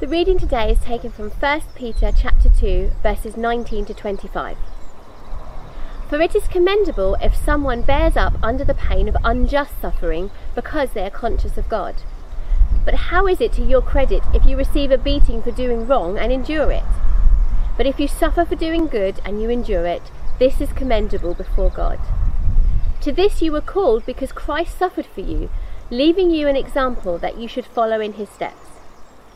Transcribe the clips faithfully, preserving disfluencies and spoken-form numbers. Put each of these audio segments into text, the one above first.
The reading today is taken from First Peter chapter two, verses nineteen to twenty-five. For it is commendable if someone bears up under the pain of unjust suffering because they are conscious of God. But how is it to your credit if you receive a beating for doing wrong and endure it? But if you suffer for doing good and you endure it, this is commendable before God. To this you were called because Christ suffered for you, leaving you an example that you should follow in his steps.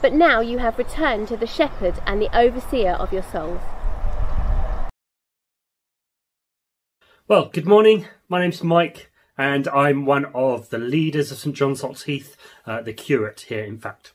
but now you have returned to the shepherd and the overseer of your souls. Well, good morning. My name's Mike, and I'm one of the leaders of St John's Oxhey, uh, the curate here, in fact.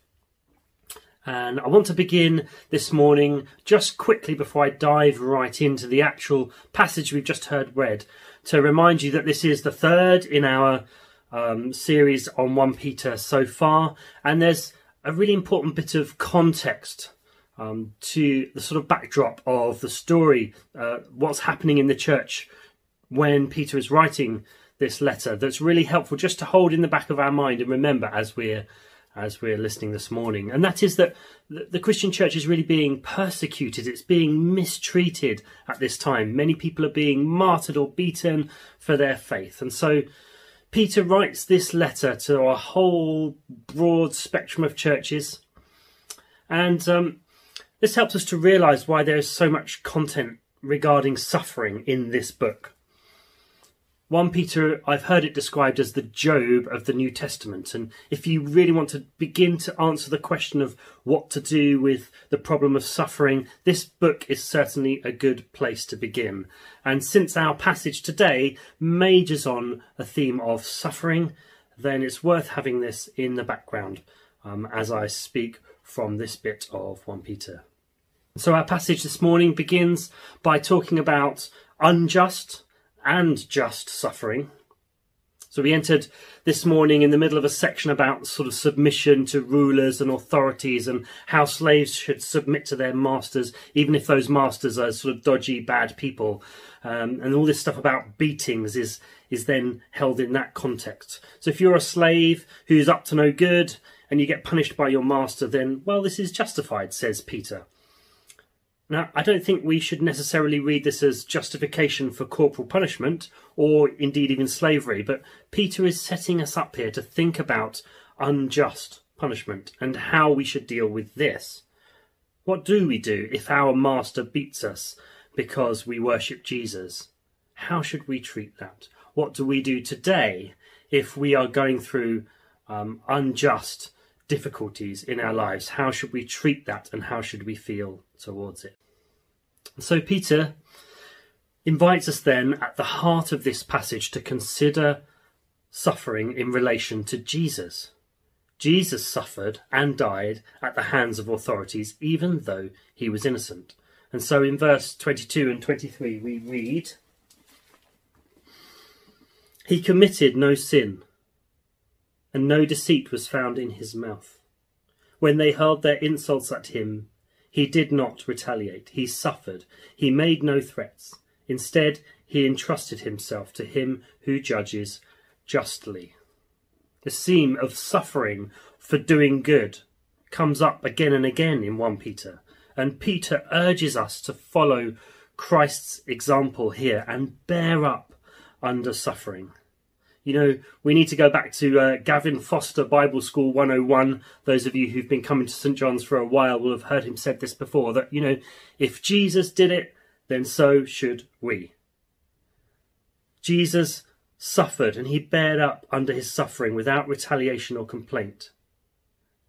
And I want to begin this morning, just quickly before I dive right into the actual passage we've just heard read, to remind you that this is the third in our Um, series on First Peter so far, and there's a really important bit of context um, to the sort of backdrop of the story, uh, what's happening in the church when Peter is writing this letter, that's really helpful just to hold in the back of our mind and remember as we're as we're listening this morning. And that is that the Christian church is really being persecuted. It's being mistreated at this time. Many people are being martyred or beaten for their faith, and so Peter writes this letter to a whole broad spectrum of churches, and um, this helps us to realise why there is so much content regarding suffering in this book. First Peter, I've heard it described as the Job of the New Testament, and if you really want to begin to answer the question of what to do with the problem of suffering, this book is certainly a good place to begin. And since our passage today majors on a theme of suffering, then it's worth having this in the background um, as I speak from this bit of First Peter. So our passage this morning begins by talking about unjust and just suffering. So we entered this morning in the middle of a section about sort of submission to rulers and authorities, and how slaves should submit to their masters, even if those masters are sort of dodgy, bad people. Um, and all this stuff about beatings is, is then held in that context. So if you're a slave who's up to no good and you get punished by your master, then, well, this is justified, says Peter. Now, I don't think we should necessarily read this as justification for corporal punishment or indeed even slavery, but Peter is setting us up here to think about unjust punishment and how we should deal with this. What do we do if our master beats us because we worship Jesus? How should we treat that? What do we do today if we are going through um, unjust difficulties in our lives? How should we treat that, and how should we feel towards it? So Peter invites us then at the heart of this passage to consider suffering in relation to Jesus. Jesus suffered and died at the hands of authorities even though he was innocent. And so in verse twenty-two and twenty-three we read, "He committed no sin, and no deceit was found in his mouth. When they hurled their insults at him, he did not retaliate. He suffered. He made no threats. Instead, he entrusted himself to him who judges justly." The theme of suffering for doing good comes up again and again in First Peter. And Peter urges us to follow Christ's example here and bear up under suffering. You know, we need to go back to uh, Gavin Foster Bible School one oh one. Those of you who've been coming to St John's for a while will have heard him said this before, that, you know, if Jesus did it, then so should we. Jesus suffered, and he bared up under his suffering without retaliation or complaint.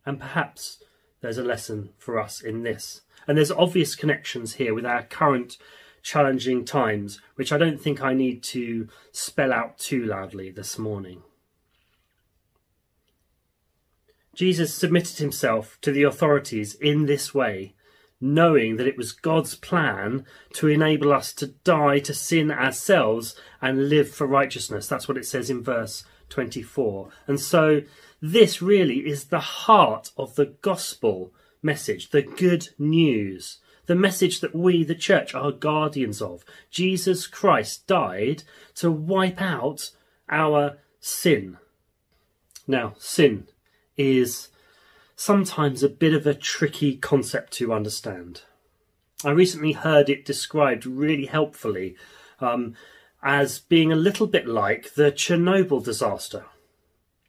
And perhaps there's a lesson for us in this. And there's obvious connections here with our current challenging times, which I don't think I need to spell out too loudly this morning. Jesus submitted himself to the authorities in this way knowing that it was God's plan to enable us to die to sin ourselves and live for righteousness. That's what it says in verse twenty-four. And so this really is the heart of the gospel message, the good news, the message that we, the church, are guardians of. Jesus Christ died to wipe out our sin. Now, sin is sometimes a bit of a tricky concept to understand. I recently heard it described really helpfully um, as being a little bit like the Chernobyl disaster.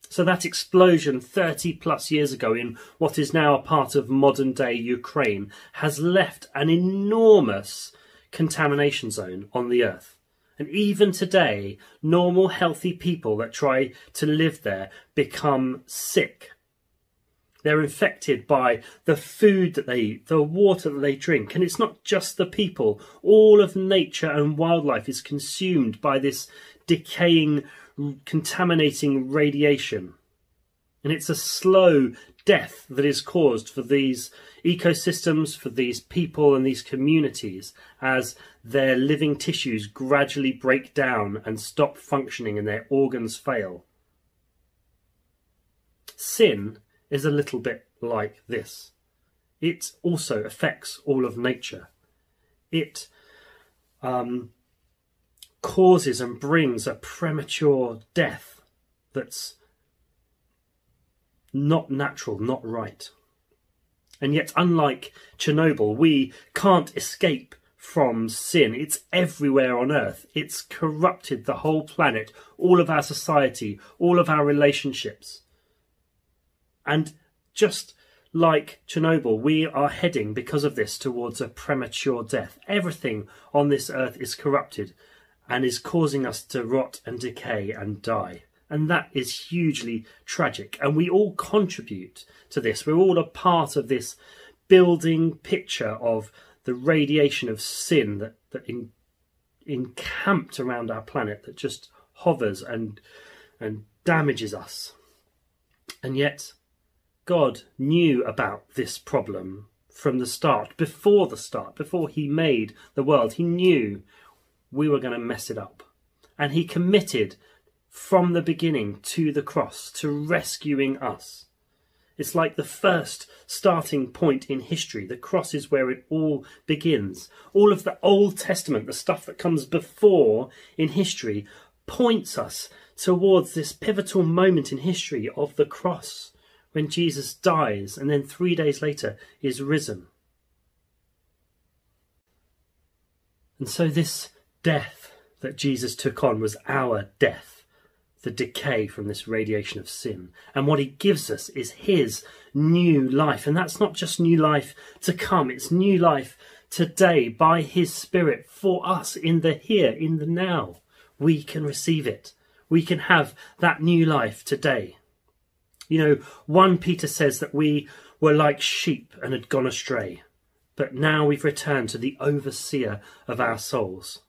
So that explosion thirty plus years ago in what is now a part of modern day Ukraine has left an enormous contamination zone on the earth. And even today, normal healthy people that try to live there become sick. They're infected by the food that they eat, the water that they drink. And it's not just the people. All of nature and wildlife is consumed by this decaying, contaminating radiation. And it's a slow death that is caused for these ecosystems, for these people and these communities, as their living tissues gradually break down and stop functioning and their organs fail. Sin is a little bit like this. It also affects all of nature. It um, causes and brings a premature death that's not natural, not right. And yet, unlike Chernobyl, we can't escape from sin. It's everywhere on earth. It's corrupted the whole planet, all of our society, all of our relationships. And just like Chernobyl, we are heading, because of this, towards a premature death. Everything on this earth is corrupted and is causing us to rot and decay and die. And that is hugely tragic. And we all contribute to this. We're all a part of this building picture of the radiation of sin that, that in, encamped around our planet, that just hovers and, and damages us. And yet God knew about this problem from the start, before the start, before he made the world. He knew we were going to mess it up. And he committed from the beginning to the cross, to rescuing us. It's like the first starting point in history. The cross is where it all begins. All of the Old Testament, the stuff that comes before in history, points us towards this pivotal moment in history of the cross, when Jesus dies and then three days later is risen. And so this death that Jesus took on was our death, the decay from this radiation of sin. And what he gives us is his new life. And that's not just new life to come, it's new life today by his Spirit for us in the here, in the now. We can receive it. We can have that new life today. You know, First Peter says that we were like sheep and had gone astray, but now we've returned to the overseer of our souls.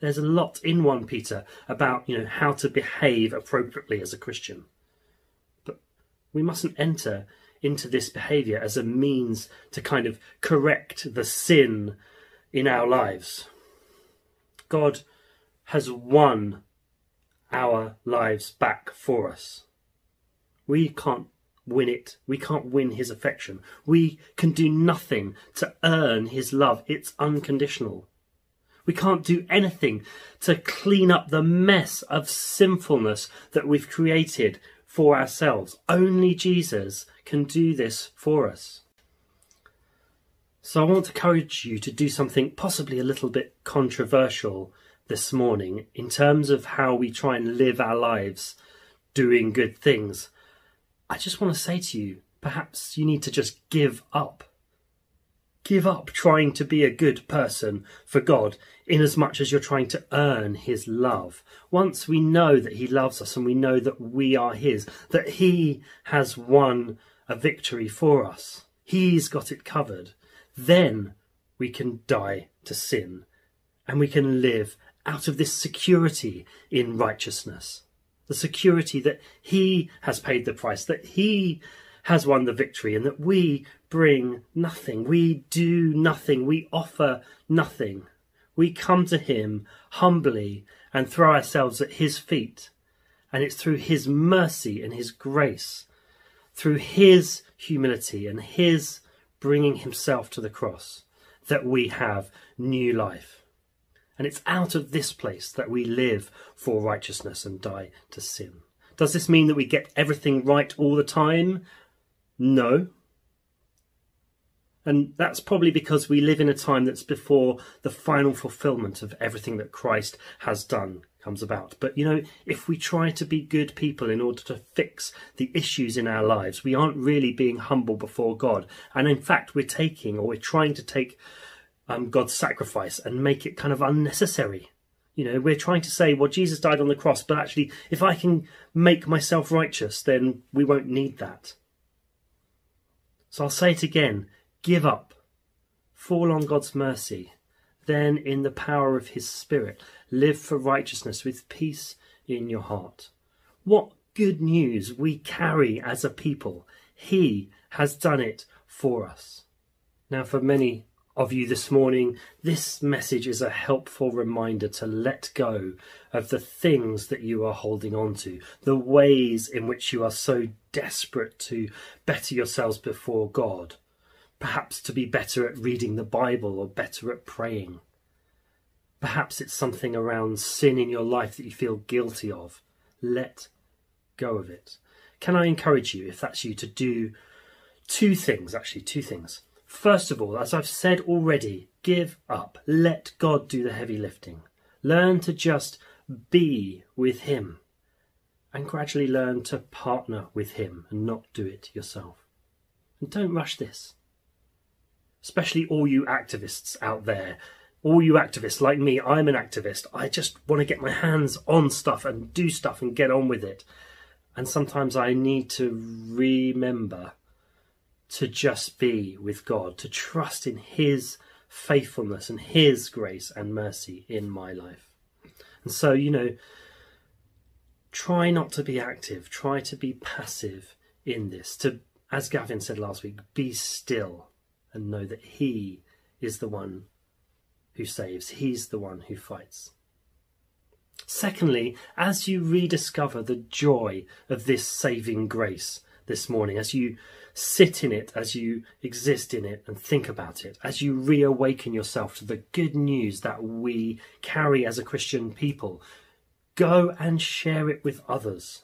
There's a lot in First Peter about, you know, how to behave appropriately as a Christian. But we mustn't enter into this behaviour as a means to kind of correct the sin in our lives. God has won our lives back for us. We can't win it. We can't win his affection. We can do nothing to earn his love. It's unconditional. We can't do anything to clean up the mess of sinfulness that we've created for ourselves. Only Jesus can do this for us. So I want to encourage you to do something possibly a little bit controversial this morning in terms of how we try and live our lives doing good things. I just want to say to you, perhaps you need to just give up. Give up trying to be a good person for God in as much as you're trying to earn his love. Once we know that he loves us and we know that we are his, that he has won a victory for us, he's got it covered, then we can die to sin and we can live out of this security in righteousness. The security that he has paid the price, that he has won the victory, and that we bring nothing, we do nothing, we offer nothing. We come to him humbly and throw ourselves at his feet, and it's through his mercy and his grace, through his humility and his bringing himself to the cross, that we have new life. And it's out of this place that we live for righteousness and die to sin. Does this mean that we get everything right all the time? No. And that's probably because we live in a time that's before the final fulfillment of everything that Christ has done comes about. But, you know, if we try to be good people in order to fix the issues in our lives, we aren't really being humble before God. And in fact, we're taking or we're trying to take um, God's sacrifice and make it kind of unnecessary. You know, we're trying to say, well, Jesus died on the cross, but actually, if I can make myself righteous, then we won't need that. So I'll say it again. Give up, fall on God's mercy, then in the power of his Spirit, live for righteousness with peace in your heart. What good news we carry as a people. He has done it for us. Now, for many of you this morning, this message is a helpful reminder to let go of the things that you are holding on to, the ways in which you are so desperate to better yourselves before God. Perhaps to be better at reading the Bible or better at praying. Perhaps it's something around sin in your life that you feel guilty of. Let go of it. Can I encourage you, if that's you, to do two things, actually, two things. First of all, as I've said already, give up. Let God do the heavy lifting. Learn to just be with him and gradually learn to partner with him and not do it yourself. And don't rush this. Especially all you activists out there, all you activists like me. I'm an activist. I just want to get my hands on stuff and do stuff and get on with it. And sometimes I need to remember to just be with God, to trust in his faithfulness and his grace and mercy in my life. And so, you know, try not to be active. Try to be passive in this. To, as Gavin said last week, be still. And know that he is the one who saves. He's the one who fights. Secondly, as you rediscover the joy of this saving grace this morning, as you sit in it, as you exist in it and think about it, as you reawaken yourself to the good news that we carry as a Christian people, go and share it with others.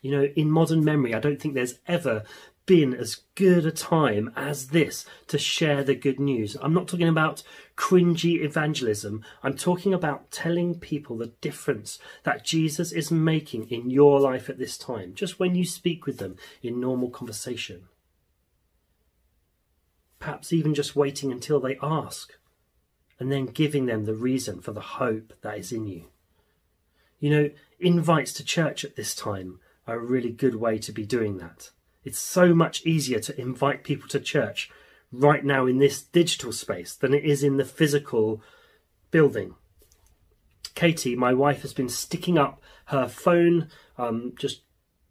You know, in modern memory, I don't think there's ever been as good a time as this to share the good news. I'm not talking about cringy evangelism. I'm talking about telling people the difference that Jesus is making in your life at this time, just when you speak with them in normal conversation. Perhaps even just waiting until they ask and then giving them the reason for the hope that is in you. You know, invites to church at this time are a really good way to be doing that. It's so much easier to invite people to church right now in this digital space than it is in the physical building. Katie, my wife, has been sticking up her phone um, just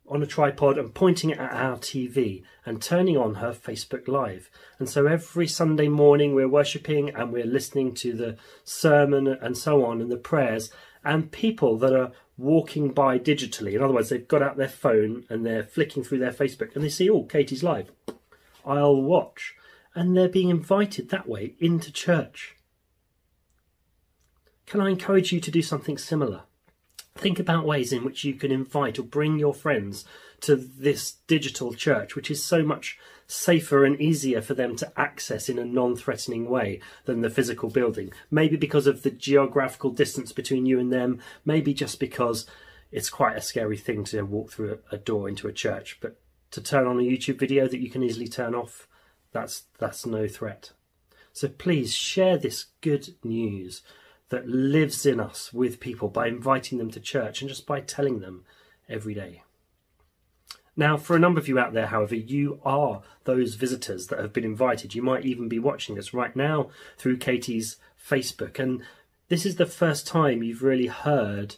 on a tripod and pointing it at our T V and turning on her Facebook Live. And so every Sunday morning we're worshipping and we're listening to the sermon and so on and the prayers, and people that are walking by digitally. In other words, they've got out their phone and they're flicking through their Facebook and they see, oh, Katie's live. I'll watch. And they're being invited that way into church. Can I encourage you to do something similar? Think about ways in which you can invite or bring your friends to this digital church, which is so much safer and easier for them to access in a non-threatening way than the physical building. Maybe because of the geographical distance between you and them, maybe just because it's quite a scary thing to walk through a door into a church, but to turn on a YouTube video that you can easily turn off, that's that's no threat. So please share this good news that lives in us with people by inviting them to church and just by telling them every day. Now, for a number of you out there, however, you are those visitors that have been invited. You might even be watching us right now through Katie's Facebook. And this is the first time you've really heard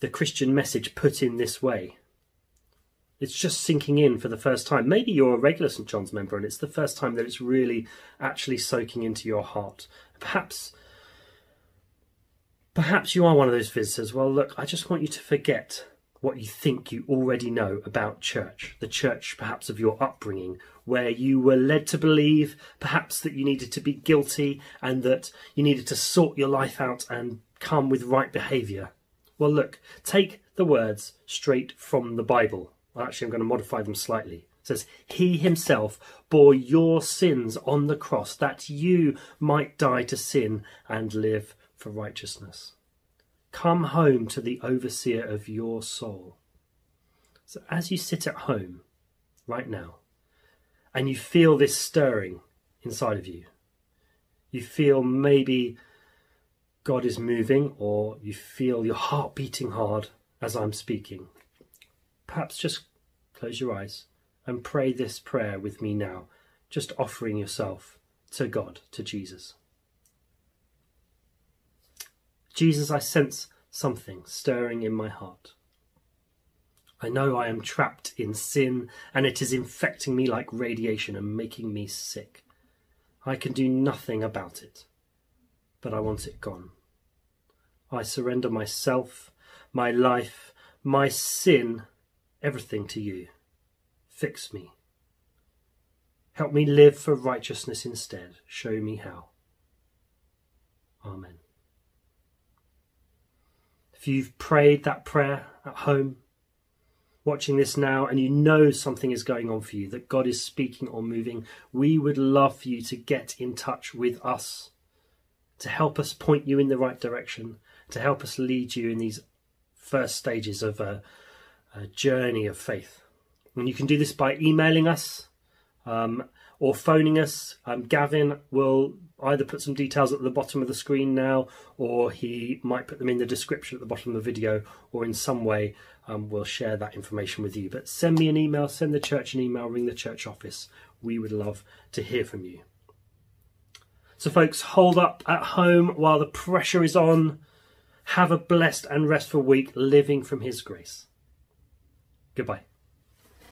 the Christian message put in this way. It's just sinking in for the first time. Maybe you're a regular St John's member and it's the first time that it's really actually soaking into your heart. Perhaps, perhaps you are one of those visitors. Well, look, I just want you to forget what you think you already know about church, the church perhaps of your upbringing, where you were led to believe perhaps that you needed to be guilty and that you needed to sort your life out and come with right behaviour. Well, look, take the words straight from the Bible. Actually, I'm going to modify them slightly. It says, he himself bore your sins on the cross, that you might die to sin and live for righteousness. Come home to the overseer of your soul. So as you sit at home right now, and you feel this stirring inside of you, you feel maybe God is moving, or you feel your heart beating hard as I'm speaking, perhaps just close your eyes and pray this prayer with me now, just offering yourself to God, to Jesus. Jesus, I sense something stirring in my heart. I know I am trapped in sin and it is infecting me like radiation and making me sick. I can do nothing about it, but I want it gone. I surrender myself, my life, my sin, everything to you. Fix me. Help me live for righteousness instead. Show me how. Amen. If you've prayed that prayer at home, watching this now, and you know something is going on for you, that God is speaking or moving, we would love for you to get in touch with us, to help us point you in the right direction, to help us lead you in these first stages of a A journey of faith. And you can do this by emailing us um, or phoning us. Um, Gavin will either put some details at the bottom of the screen now, or he might put them in the description at the bottom of the video, or in some way um, we'll share that information with you. But send me an email, send the church an email, ring the church office. We would love to hear from you. So folks, hold up at home while the pressure is on. Have a blessed and restful week living from his grace. Goodbye.